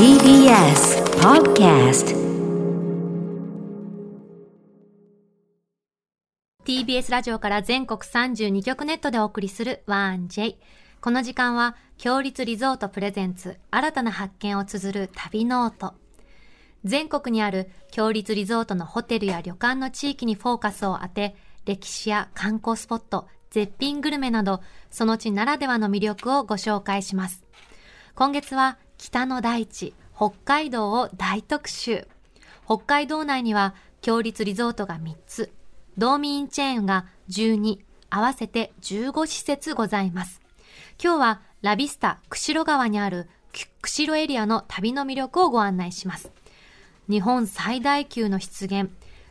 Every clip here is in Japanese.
TBS Podcast。TBS ラジオから全国32局ネットでお送りする One J。この時間は共立リゾートプレゼンツ新たな発見を綴る旅ノート。全国にある共立リゾートのホテルや旅館の地域にフォーカスを当て、歴史や観光スポット、絶品グルメなどその地ならではの魅力をご紹介します。今月は北の大地北海道を大特集。北海道内には共立リゾートが3つ、道民チェーンが12、合わせて15施設ございます。今日はラビスタ釧路川にある釧路エリアの旅の魅力をご案内します。日本最大級の湿原、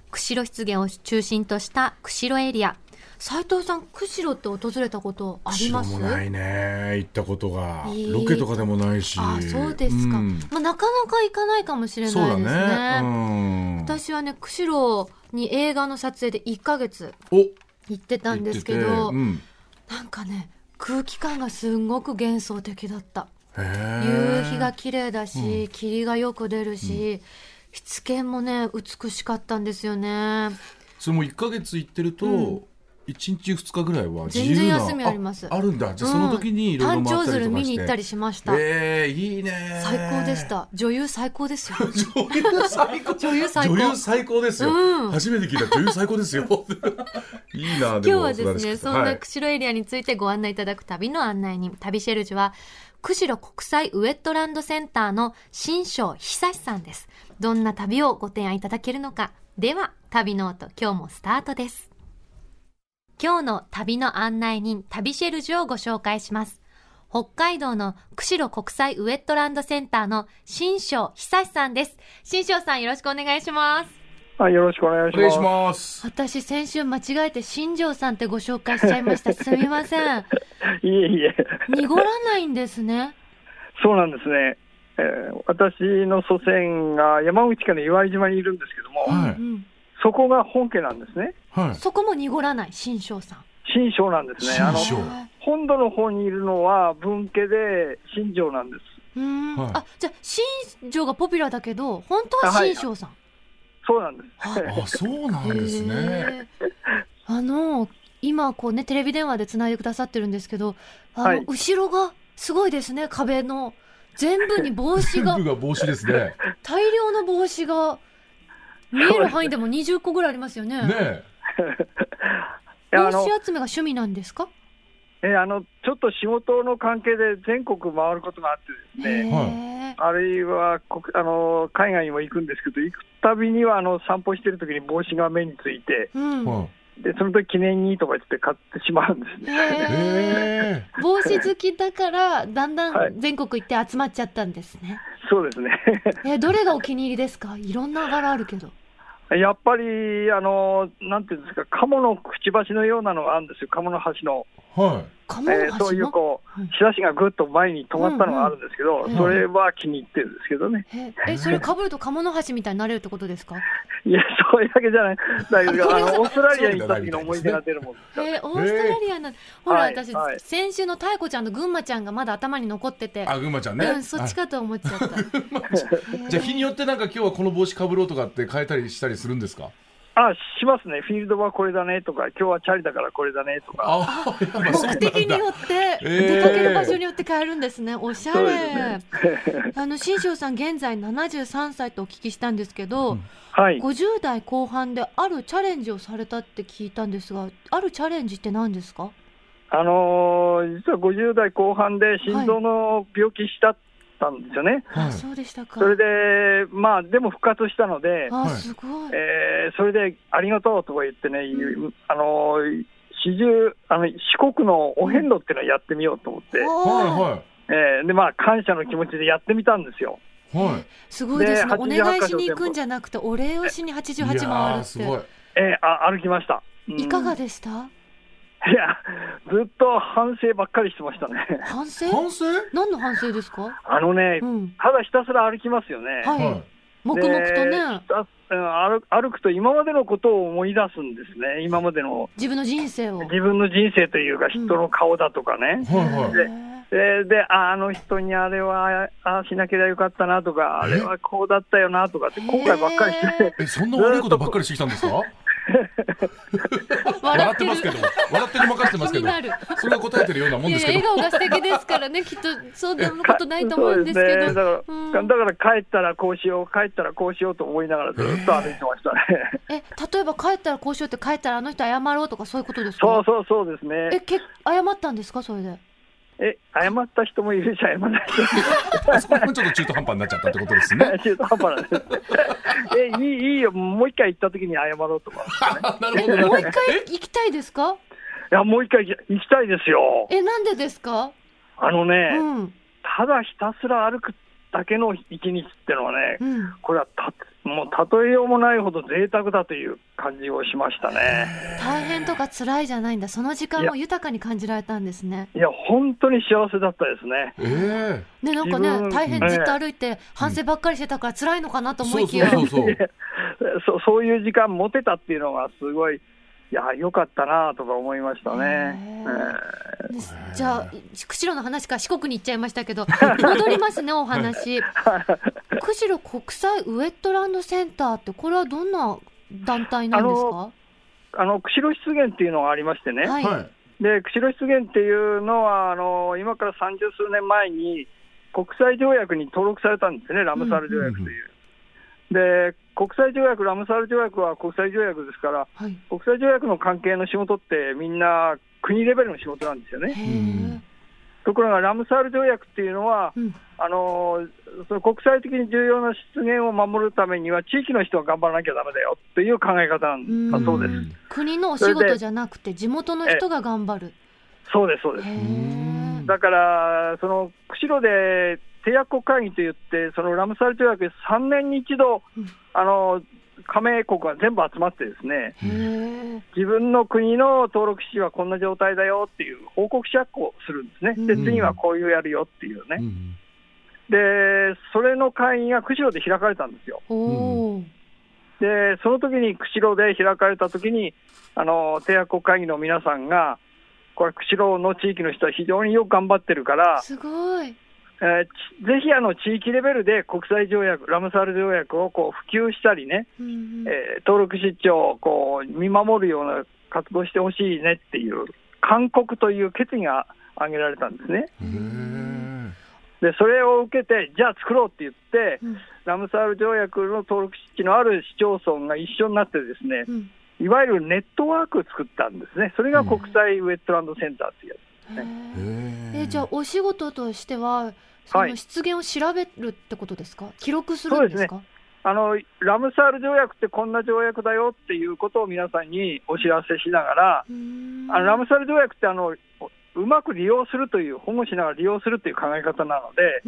釧路湿原を中心とした釧路エリア。斉藤さん、釧路って訪れたことあります？釧路もないね、行ったことが、ロケとかでもないし。あ、そうですか、なかなか行かないかもしれないですね。そうだね、私はね、釧路に映画の撮影で1ヶ月行ってたんですけど、なんかね、空気感がすごく幻想的だった。夕日が綺麗だし、霧がよく出るし、湿原もね、美しかったんですよね。それも1ヶ月行ってると、1日2日ぐらいは自由な、全然休みあります。 あるんだ。じゃあその時にいろいろ回ったりとかして、タンチョウズル見に行ったりしました。いいね、最高でした。女優最高ですよ女優最高ですよ、初めて聞いた女優最高ですよいいな。でも今日はですね、そんな釧路エリアについてご案内いただく旅の案内人、旅シェルジュは釧路国際ウェットランドセンターの新庄久さんです。どんな旅をご提案いただけるのか。では旅ノート、今日もスタートです。今日の旅の案内人、旅シェルジュをご紹介します。北海道の釧路国際ウェットランドセンターの新庄久さんです。新庄さん、よろしくお願いします。はい、よろしくお願いします。お願いします。私、先週間違えて新庄さんってご紹介しちゃいました。すみません。いえいえ。濁らないんですね。そうなんですね。私の祖先が山口県の岩井島にいるんですけども、そこが本家なんですね。そこも濁らない新庄さん。新庄なんですね。本土の方にいるのは文家で新庄なんです。じゃあ新庄がポピュラーだけど本当は新庄さん、そうなんです。そうなんですね。今こうね、テレビ電話でつないでくださってるんですけど、後ろがすごいですね。壁の全部に帽子が全部が帽子ですね。大量の帽子が見える範囲でも20個ぐらいありますよね。帽子集めが趣味なんですか？ちょっと仕事の関係で全国回ることがあってですね、あるいは海外にも行くんですけど、行くたびには散歩してる時に帽子が目について、でその時記念にとか言って買ってしまうんですね。帽子好きだからだんだん全国行って集まっちゃったんですね。そうですねどれがお気に入りですか？いろんな柄あるけど。やっぱりなんていうんですか、カモのくちばしのようなのがあるんですよ。カモの端の、そういうこうしらしがぐっと前に止まったのがあるんですけど、それは気に入ってるんですけどね。それ被るとカモの端みたいになれるってことですか？いや、そういうわけじゃない。オーストラリアに行った時の思い出が出るもんです。オーストラリアのほら、私先週のタイコちゃんとぐんまちゃんがまだ頭に残ってて、ぐんまちゃんね、そっちかと思っちゃったじゃあ日によってなんか今日はこの帽子被ろうとかって変えたりしたりするんですか？しますね。フィールドはこれだねとか、今日はチャリだからこれだねとか。目的によって、出かける場所によって変えるんですね。おしゃれ、新庄さん、現在73歳とお聞きしたんですけど、50代後半であるチャレンジをされたって聞いたんですが、あるチャレンジって何ですか？実は50代後半で心臓の病気したたんですよね。そうでしたか。それででも復活したので、すごい。それでありがとうとか言ってね、四国のお遍路っていうのをやってみようと思って、で感謝の気持ちでやってみたんですよ。すごいですね。お願いしに行くんじゃなくて、お礼をしに88回るって。すごい。歩きました。いかがでした？いや、ずっと反省ばっかりしてましたね。反省？何の反省ですか？ただひたすら歩きますよね。黙々とね。歩くと今までのことを思い出すんですね。今までの自分の人生というか、人の顔だとかね。で、あの人にあれはあしなきゃよかったなとか、あれはこうだったよなとかって後悔ばっかりしてそんな悪いことばっかりしてきたんですか？笑ってますけど、笑ってごまかしてますけど、それは答えてるようなもんですけど、いやいや笑顔が素敵ですからね、きっとそんなことないと思うんですけど、ね、だから帰ったらこうしよう、帰ったらこうしようと思いながらずっと歩いてましたね。例えば帰ったらこうしようって、帰ったらあの人謝ろうとかそういうことですか？そうですね。謝ったんですか？それで謝った人もいるし、謝らない人もそこもちょっと中途半端になっちゃったってことですね。中途半端なんですいいよ、もう一回行った時に謝ろうとか、ね、なるほど、ね、もう一回行きたいですか？いや、もう一回行きたいですよ。なんでですか？ただひたすら歩くだけの一日ってのはね、これはもう例えようもないほど贅沢だという感じをしましたね。大変とか辛いじゃないんだ、その時間を豊かに感じられたんですね。いや本当に幸せだったですね。ね、なんかね、大変ずっと歩いて反省ばっかりしてたから辛いのかなと思いきや、そういう時間持てたっていうのがすごい、いや良かったなとか思いましたね。じゃあ釧路の話から四国に行っちゃいましたけど戻りますねお話。釧路国際ウエットランドセンターって、これはどんな団体なんですか？釧路湿原っていうのがありましてね、で釧路湿原っていうのは今から30数年前に国際条約に登録されたんですね、ラムサール条約という、で国際条約、ラムサール条約は国際条約ですから、国際条約の関係の仕事ってみんな国レベルの仕事なんですよね。ところがラムサール条約っていうのは、その国際的に重要な出現を守るためには地域の人が頑張らなきゃダメだよっていう考え方なんだそうです。国のお仕事じゃなくて地元の人が頑張る。そうです。だからその釧路で締約国会議といって、そのラムサール条約3年に一度、加盟国が全部集まってですね、自分の国の登録地はこんな状態だよっていう報告書をするんですね。で次はこういうやるよっていうね、でそれの会議が釧路で開かれたんですよ。でその時に釧路で開かれた時に締約国会議の皆さんが、これ釧路の地域の人は非常によく頑張ってるから、すごい、ぜひ地域レベルで国際条約、ラムサール条約をこう普及したりね、登録出張をこう見守るような活動してほしいねっていう勧告という決議が挙げられたんですね。でそれを受けて、じゃあ作ろうって言って、ラムサール条約の登録地のある市町村が一緒になってですね、いわゆるネットワークを作ったんですね。それが国際ウェットランドセンターっていうやつですね。じゃあお仕事としてはその湿原を調べるってことですか？記録するんですか？そうですね、ラムサール条約ってこんな条約だよっていうことを皆さんにお知らせしながら、ラムサール条約ってうまく利用するという、保護しながら利用するという考え方なので、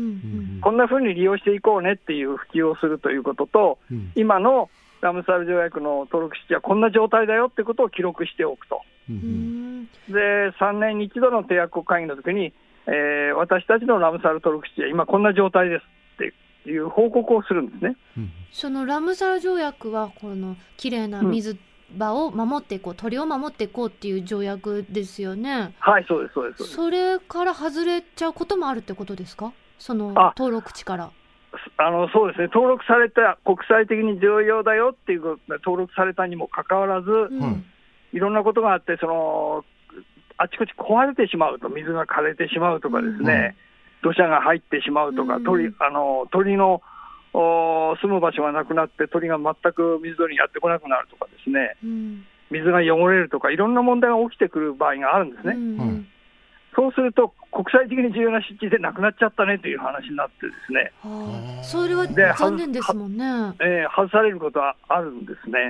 こんな風に利用していこうねっていう普及をするということと、今のラムサール条約の登録地はこんな状態だよってことを記録しておくと、で3年に一度の締約国会議の時に、私たちのラムサール登録地は今こんな状態ですっていう報告をするんですね。そのラムサール条約はこの綺麗な水場を守っていこう、鳥を守っていこうっていう条約ですよね。はい、そうです。それから外れちゃうこともあるってことですか？その登録地から。そうですね、登録された、国際的に重要だよっていうことで登録されたにもかかわらず、いろんなことがあって、あちこち壊れてしまうと、水が枯れてしまうとかですね、土砂が入ってしまうとか、鳥の住む場所がなくなって鳥が全く水鳥にやってこなくなるとかですね、水が汚れるとか、いろんな問題が起きてくる場合があるんですね。そうすると国際的に重要な湿地でなくなっちゃったねという話になってですね、それは残念ですもんね。外されることはあるんですね。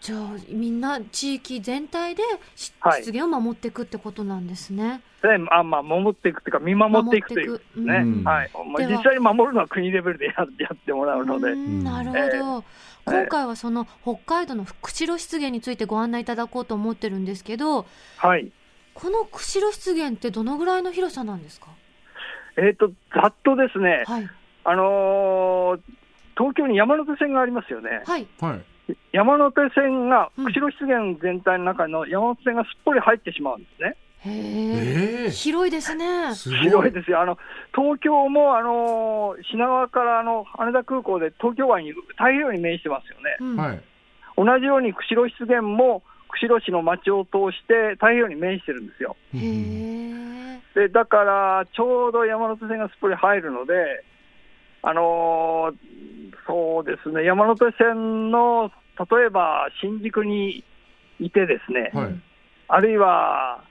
じゃあみんな地域全体で湿原を守っていくってことなんですね。守っていくというか見守っていくというですね。実際に守るのは国レベルでやってもらうので。なるほど、今回はその北海道の釧路湿原についてご案内いただこうと思ってるんですけど、この釧路湿原ってどのぐらいの広さなんですか？ざっとですね、東京に山手線がありますよね。山手線が釧路湿原全体の中の山手線がすっぽり入ってしまうんですね。広いですね。すごい広いですよ。東京も品川から羽田空港で東京湾に太平洋に面してますよね、うん、同じように釧路湿原も釧路市の町を通して太平洋に面してるんですよ。へでだからちょうど山手線がすっぽり入るのでそうですね、山手線の例えば新宿にいてですね、はい、あるいは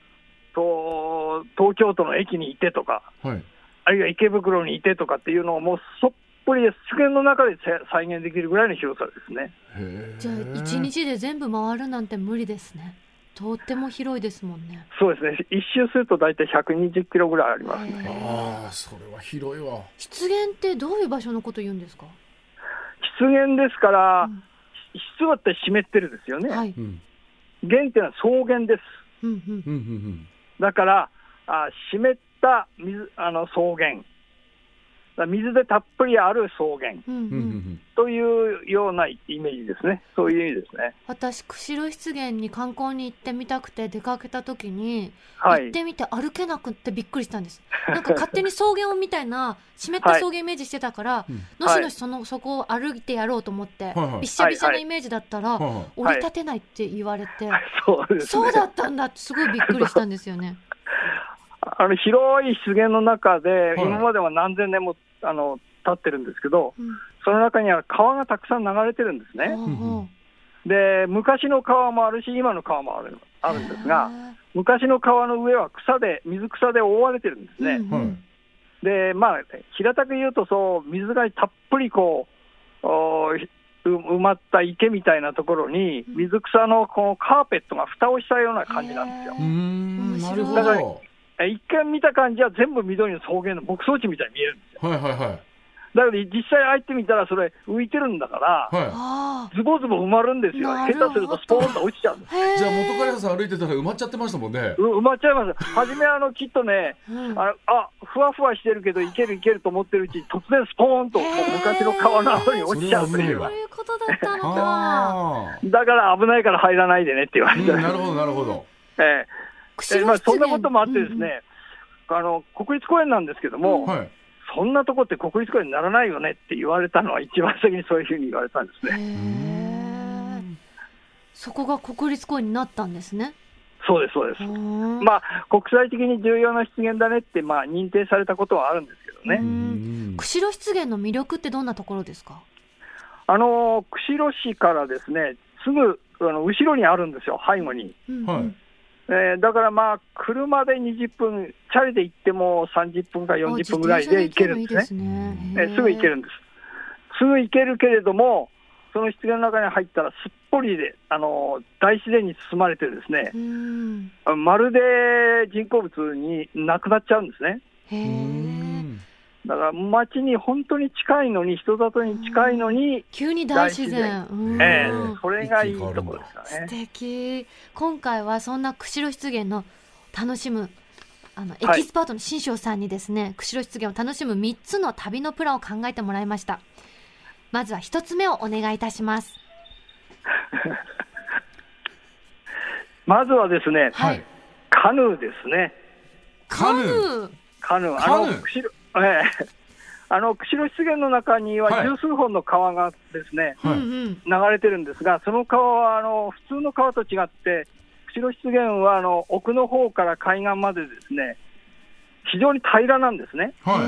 東京都の駅にいてとか、はい、あるいは池袋にいてとかっていうのをもうそっぽり主権の中で再現できるぐらいの広さですね。へじゃあ1日で全部回るなんて無理ですね。とっても広いですもんね。そうですね、一周すると大体120キロぐらいありますね。あ、それは広いわ。湿原ってどういう場所のこと言うんですか？湿原ですから、うん、湿度って湿ってるんですよね、はい、原っていうのは草原です、うんうんうんうん、だから湿った水草原だ水でたっぷりある草原、うんうん、というようなイメージですね。そういう意味ですね。私釧路湿原に観光に行ってみたくて出かけた時に、はい、行ってみて歩けなくってびっくりしたんです。なんか勝手に草原みたいな湿った草原イメージしてたから、はい、のしのしそこを歩いてやろうと思って、はい、びっしゃびしゃなイメージだったら、はい、降り立てないって言われて、はいはい、そうですね、そうだったんだってすごいびっくりしたんですよね。広い湿原の中で、はい、今までは何千年も立ってるんですけど、うん、その中には川がたくさん流れてるんですね、うん、で昔の川もあるし今の川もあるんですが、昔の川の上は水草で覆われてるんですね、うんうん、で平たく言うと水がたっぷり埋まった池みたいなところに水草のこのカーペットが蓋をしたような感じなんですよ。なるほど。一見見た感じは全部緑の草原の牧草地みたいに見えるんですよ、はいはいはい、だけど実際入ってみたらそれ浮いてるんだから、はい、ズボズボ埋まるんですよ。下手するとスポーンと落ちちゃうんです。じゃあ本仮屋さん歩いてたら埋まっちゃってましたもんね。埋まっちゃいます。初めきっとねふわふわしてるけどいけると思ってるうちに突然スポーンと昔の川の方に落ちちゃうというそういうことだったのかだから危ないから入らないでねって言われた、うん、なるほどなるほど。そんなこともあってですね、うんうん、国立公園なんですけども、はい、そんなとこって国立公園にならないよねって言われたのは一番先にそういうふうに言われたんですね。へー、そこが国立公園になったんですね。そうですそうです。国際的に重要な湿原だねって認定されたことはあるんですけどね。釧路湿原の魅力ってどんなところですか？釧路市からですねすぐ後ろにあるんですよ、背後に、うんうん、はい、だから車で20分チャリで行っても30分か40分ぐらいで行けるんですね。すぐ行けるんです。すぐ行けるけれどもその湿原の中に入ったらすっぽりで大自然に包まれてですね、うん、まるで人工物になくなっちゃうんですね。へだから街に本当に近いのに人里に近いのに急に大自然、それがいいところですかね。素敵。今回はそんな釧路湿原の楽しむエキスパートの新庄さんにですね、はい、釧路湿原を楽しむ3つの旅のプランを考えてもらいました。まずは1つ目をお願いいたしますまずはですね、はい、カヌーですね。カヌー釧路湿原の中には十数本の川がですね、はい、流れてるんですが、その川は普通の川と違って釧路湿原は奥の方から海岸までですね非常に平らなんですね、は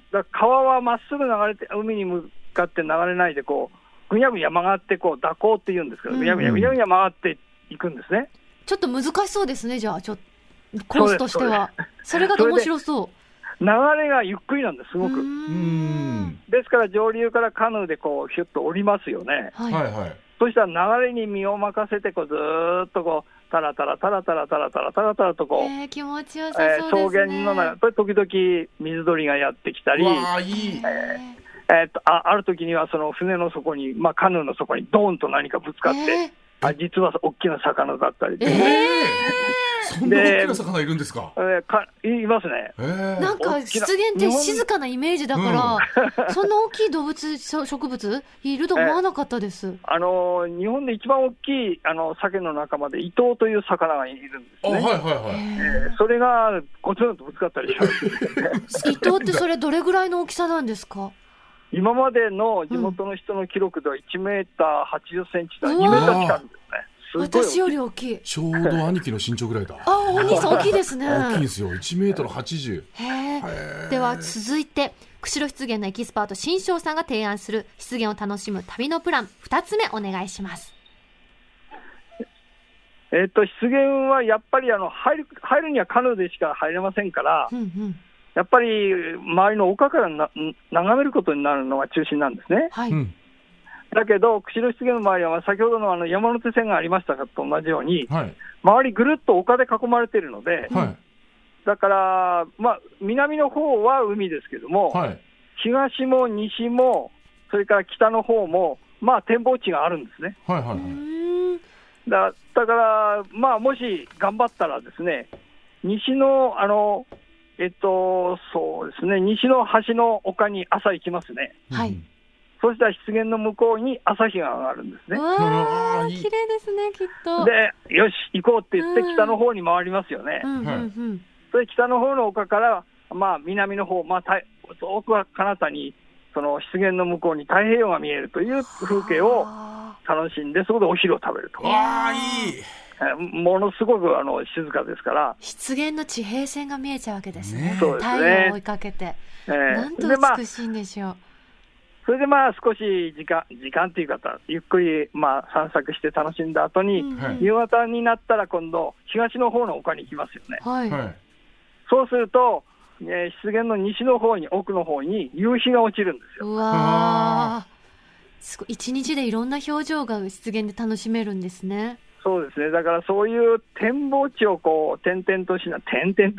い、だから川はまっすぐ流れて海に向かって流れないでぐにゃぐにゃ曲がって蛇行って言うんですけど、うん、ぐにゃぐにゃぐにゃぐにゃ曲がっていくんですね。ちょっと難しそうですね。じゃあちょっとコースとしては それが面白そう。流れがゆっくりなんです、すごく。ですから上流からカヌーでヒュッと降りますよね、はいはい、そしたら流れに身を任せてずーっとタラタラタラタラタラタラタラタラと気持ちよさそうですね。草原の中時々水鳥がやってきたり、ある時にはその船の底に、カヌーの底にドーンと何かぶつかって、実は大きな魚だったりそんな大きな魚いるんですか？いますね。なんか湿原って静かなイメージだから、うん、そんな大きい動物植物いると思わなかったです。日本で一番大きい鮭の仲間でイトウという魚がいるんですね。はいはいはい。それがゴツンとぶつかったりします。イトウってそれどれぐらいの大きさなんですか？今までの地元の人の記録では1メーター80センチだ、2メーター近いんですね。私より大きい。ちょうど兄貴の身長ぐらいだ。あ、お兄さん大きいですね。大きいんですよ。1メートル80。では続いて釧路湿原のエキスパート新庄さんが提案する湿原を楽しむ旅のプラン、2つ目お願いします。湿原はやっぱり入るにはカヌーでしか入れませんから、うんうん、やっぱり周りの丘から眺めることになるのが中心なんですね。はい。だけど釧路湿原の周りは先ほどの山手線がありましたかと同じように、はい、周りぐるっと丘で囲まれているので、はい、だから、南の方は海ですけども、はい、東も西もそれから北の方も、展望地があるんですね。はいはいはい、だから、もし頑張ったらですね、西のそうですね、西の端の丘に朝行きますね。はい。そうしたら湿原の向こうに朝日が上がるんですね。わあ、綺麗ですね、きっと。で、よし行こうって言って北の方に回りますよね。うんうんうんうん、それ北の方の丘から、南の方、遠くは彼方にその湿原の向こうに太平洋が見えるという風景を楽しんで、そこでお昼を食べると。わあ、いい。ものすごく静かですから湿原の地平線が見えちゃうわけですね。そうですね。太陽を追いかけて、なんと美しいんでしょう。それで少し時間という方ゆっくり散策して楽しんだ後に、うん、夕方になったら今度東の方の丘に行きますよね。はい、そうすると、湿原の西の方に奥の方に夕日が落ちるんですよ。うわー、すごい。一日でいろんな表情が湿原で楽しめるんですね。そうですね。だからそういう展望地を点々と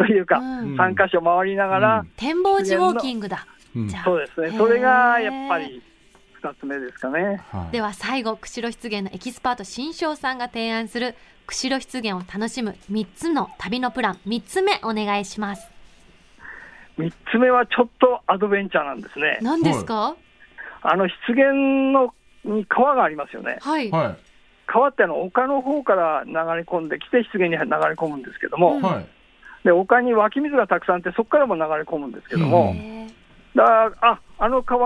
いうか、うん、3カ所回りながら、うん、展望地ウォーキングだ、うん、そうですね。それがやっぱり2つ目ですかね。はい、では最後釧路湿原のエキスパート新庄さんが提案する釧路湿原を楽しむ3つの旅のプラン、3つ目お願いします。3つ目はちょっとアドベンチャーなんですね。何ですか？はい、湿原に川がありますよね。はい、はい。川って丘の方から流れ込んできて湿原に流れ込むんですけども、はい、で丘に湧き水がたくさんあって、そこからも流れ込むんですけども、うん、川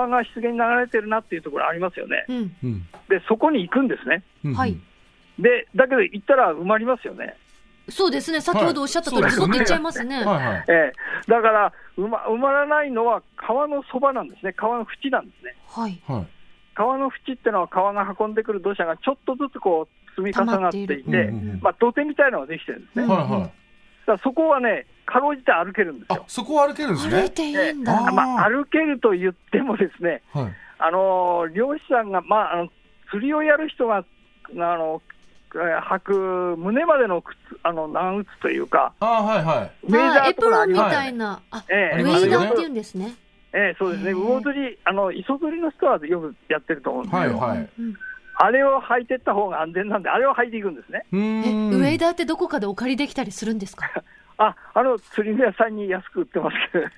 が湿原に流れてるなっていうところありますよね。うん、でそこに行くんですね。うん、でだけど行ったら埋まりますよね。そうですね。先ほどおっしゃったとおりずっと行っちゃいますね。はいはい。だから埋まらないのは川のそばなんですね。川の縁なんですね。はい、はい。川の縁ってのは川が運んでくる土砂がちょっとずつ積み重なっていて、土手みたいなのができてるんですね。うんうん、だからそこはね、かろうじて歩けるんですよ。あ、そこは歩けるんですね。歩いていいんだ。歩けると言ってもですね、はい、漁師さんが、釣りをやる人が履く胸までの靴、軟靴というか、あ、はいはい、エプロンみたいな、ウェイダーって言うんですね。そうですね。魚釣り、磯釣りの人はよくやってると思うんですけど、はいはい、あれを履いてった方が安全なんで、あれを履いていくんですね。ウェイダーってどこかでお借りできたりするんですか？釣り具屋さんに安く売ってますけど。売っ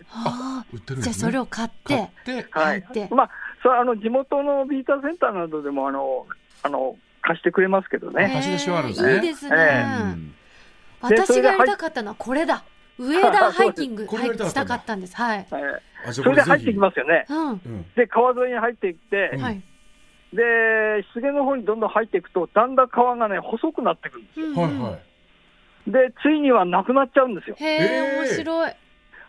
てるんですね。じゃあそれを買って、はい、それ地元のビーターセンターなどでも貸してくれますけどね。貸し出しはあるんですね。いいですね。私がやりたかったのはこれだ。ウェーダーハイキングしたかったんです。はい、それで入ってきますよね。うん、で川沿いに入っていって、うん、で湿原の方にどんどん入っていくとだんだん川がね細くなってくるんですよ。うんうん、でついにはなくなっちゃうんですよ。へー、面白い。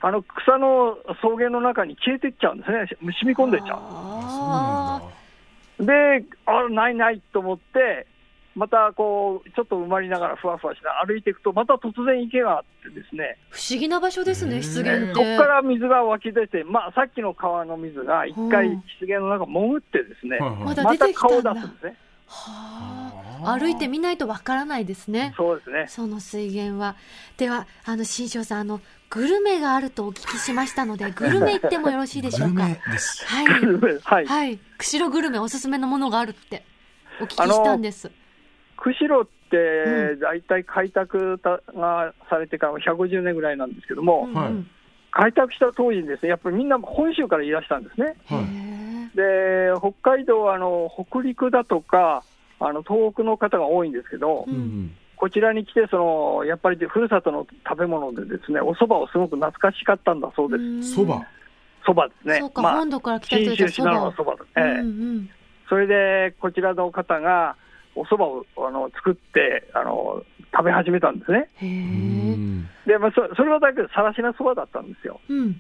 草の草原の中に消えていっちゃうんですね。染み込んでいっちゃう。そうなんだ。でないと思ってまたちょっと埋まりながらふわふわしな歩いていくとまた突然池があってですね、不思議な場所ですね湿原って。ここから水が湧き出て、さっきの川の水が一回湿原の中潜ってですね、また顔を出すんですね。歩いてみないとわからないですね。そうですね。その水源は。では新庄さんグルメがあるとお聞きしましたのでグルメ行ってもよろしいでしょうか？釧路グルメおすすめのものがあるってお聞きしたんです。釧路ってして、だいたい開拓がされてから150年ぐらいなんですけども、はい、開拓した当時にですね、やっぱりみんな本州からいらしたんですね。はい、で北海道は北陸だとか東北の方が多いんですけど、こちらに来てやっぱりふるさとの食べ物でですね、お蕎麦をすごく懐かしかったんだそうです。蕎麦ですね。そうか、本土から来た人たちは蕎麦。それでこちらの方がお蕎麦を作って食べ始めたんですね。へで、まあ、それはだけどさらしな蕎麦だったんですよ。うん、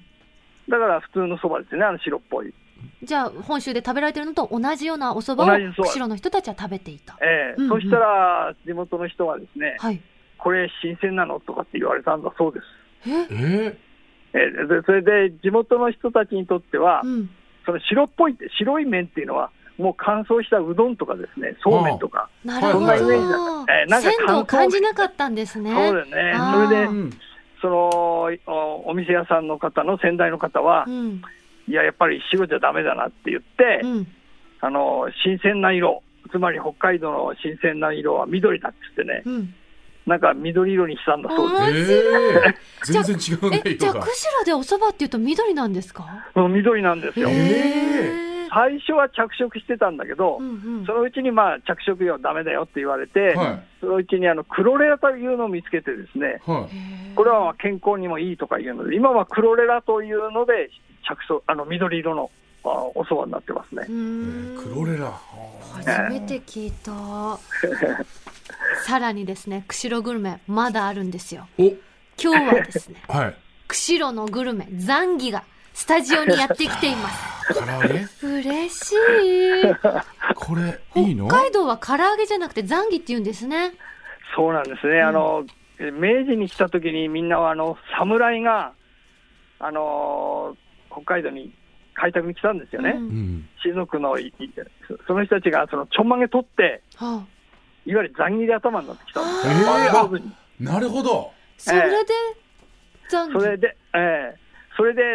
だから普通の蕎麦ですね、白っぽい。じゃあ本州で食べられてるのと同じようなお蕎麦を釧路の人たちは食べていた。そしたら地元の人はですね、はい、これ新鮮なのとかって言われたんだそうです。それで地元の人たちにとっては、その白っぽいって白い麺っていうのはもう乾燥したうどんとかですね、そうめんとか、そんなイメージだった。鮮度を感じなかったんですね。そうだね。それでお店屋さんの方の先代の方は、いや、やっぱり白じゃダメだなって言って、新鮮な色、つまり北海道の新鮮な色は緑だって言ってね、なんか緑色にしたんだそうです。全然違うね。じゃあ釧路でお蕎麦っていうと緑なんですか？緑なんですよ。最初は着色してたんだけど、そのうちに着色料ダメだよって言われて、そのうちに黒レラというのを見つけてですね、これは健康にもいいとかいうので、今は黒レラというので緑色のお蕎麦になってますね。黒レラ初めて聞いた。さらにですね、釧路グルメまだあるんですよ。今日はですね、釧路のグルメザンギがスタジオにやってきています。嬉しい。これいいの？北海道は唐揚げじゃなくてザンギって言うんですね。そうなんですね。明治に来た時にみんなは侍が北海道に開拓に来たんですよね。親族のその人たちがちょんまげ取って、いわゆるザンギで頭になってきたんですよ。なるほど。それでザンギ、それで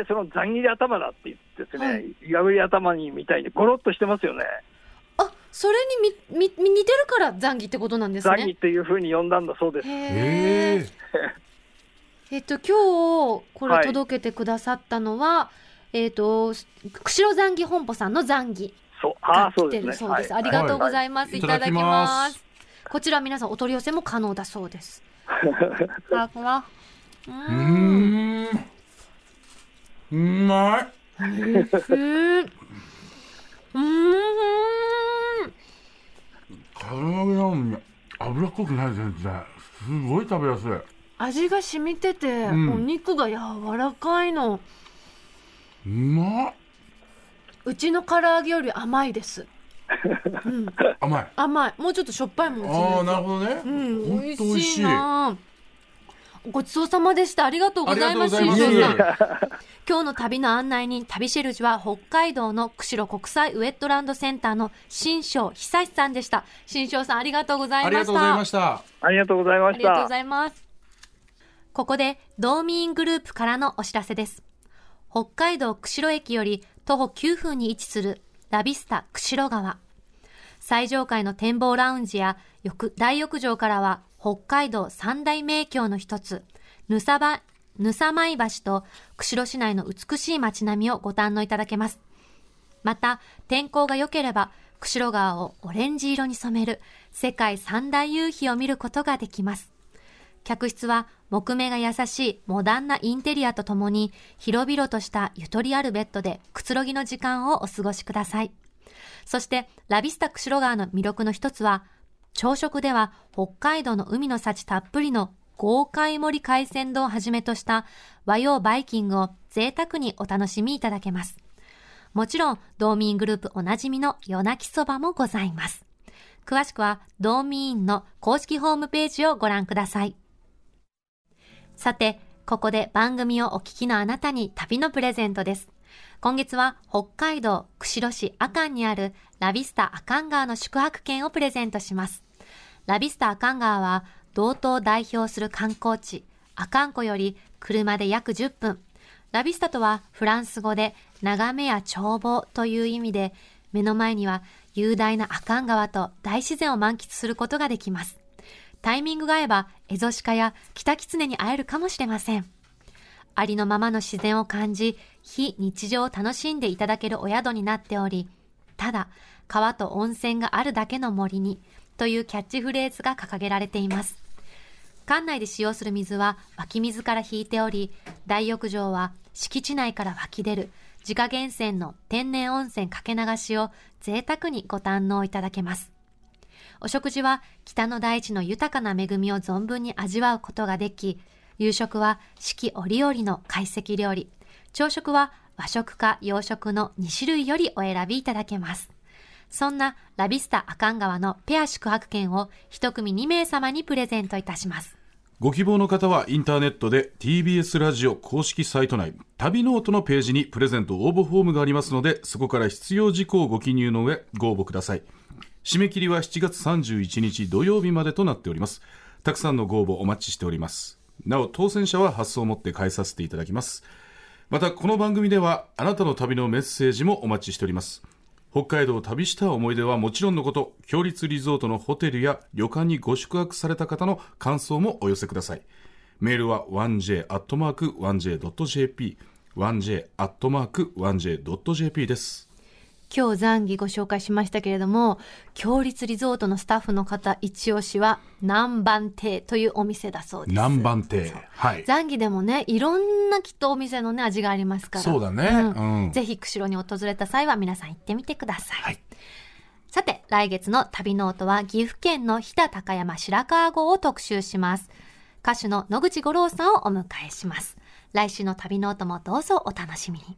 そのザンギで頭だって言ってですね、やぶり頭にみたいにゴロっとしてますよね。それに似てるからザンギってことなんですね。ザンギっていう風に呼んだんだそうです。今日これ届けてくださったのは、釧路ザンギ本舗さんのザンギが来てるそうです。ありがとうございます。いただきます。こちら皆さんお取り寄せも可能だそうです。うまい。唐揚げなんで脂っこくない。全然すごい食べやすい。味が染みてて、お肉が柔らかいの。うまっ。うちの唐揚げより甘いです。甘い。もうちょっとしょっぱいもん。なるほどね。美味しいな。美味しいな。ごちそうさまでした。ありがとうございます。今日の旅の案内人、旅シェルジュは北海道の釧路国際ウェットランドセンターの新庄久さんでした。新庄さん、ありがとうございました。ありがとうございました。ありがとうございます。ここでドーミーイングループからのお知らせです。北海道釧路駅より徒歩9分に位置するラビスタ釧路川。最上階の展望ラウンジや大浴場からは北海道三大名橋の一つ、ぬさまい橋と釧路市内の美しい街並みをご堪能いただけます。また、天候が良ければ、釧路川をオレンジ色に染める世界三大夕日を見ることができます。客室は木目が優しいモダンなインテリアとともに、広々としたゆとりあるベッドでくつろぎの時間をお過ごしください。そして、ラビスタ釧路川の魅力の一つは、朝食では北海道の海の幸たっぷりの豪快盛り海鮮丼をはじめとした和洋バイキングを贅沢にお楽しみいただけます。もちろんドーミーイングループおなじみの夜泣きそばもございます。詳しくはドーミーインの公式ホームページをご覧ください。さて、ここで番組をお聞きのあなたに旅のプレゼントです。今月は北海道釧路市阿寒にあるラビスタ阿寒川の宿泊券をプレゼントします。ラビスタ阿寒川は道東を代表する観光地阿寒湖より車で約10分。ラビスタとはフランス語で眺めや眺望という意味で、目の前には雄大な阿寒川と大自然を満喫することができます。タイミングが合えばエゾシカやキタキツネに会えるかもしれません。ありのままの自然を感じ、非日常を楽しんでいただけるお宿になっており、ただ川と温泉があるだけの森にというキャッチフレーズが掲げられています。館内で使用する水は湧き水から引いており、大浴場は敷地内から湧き出る自家源泉の天然温泉かけ流しを贅沢にご堪能いただけます。お食事は北の大地の豊かな恵みを存分に味わうことができ、夕食は四季折々の懐石料理、朝食は和食か洋食の2種類よりお選びいただけます。そんなラビスタ阿寒川のペア宿泊券を1組2名様にプレゼントいたします。ご希望の方はインターネットで TBS ラジオ公式サイト内、旅ノートのページにプレゼント応募フォームがありますので、そこから必要事項をご記入の上ご応募ください。締め切りは7月31日土曜日までとなっております。たくさんのご応募お待ちしております。なお当選者は発送をもって返させていただきます。またこの番組ではあなたの旅のメッセージもお待ちしております。北海道を旅した思い出はもちろんのこと、共立リゾートのホテルや旅館にご宿泊された方の感想もお寄せください。メールは 1j@1j.jp1j@1j.jp です。今日残儀ご紹介しましたけれども、共立リゾートのスタッフの方一押しは南蛮亭というお店だそうです。南蛮亭、はい、残儀でもね、いろんなきっとお店のね味がありますから、そうだね、ぜひ釧路に訪れた際は皆さん行ってみてください、はい。さて来月の旅ノートは岐阜県の飛騨高山白川郷を特集します。歌手の野口五郎さんをお迎えします。来週の旅ノートもどうぞお楽しみに。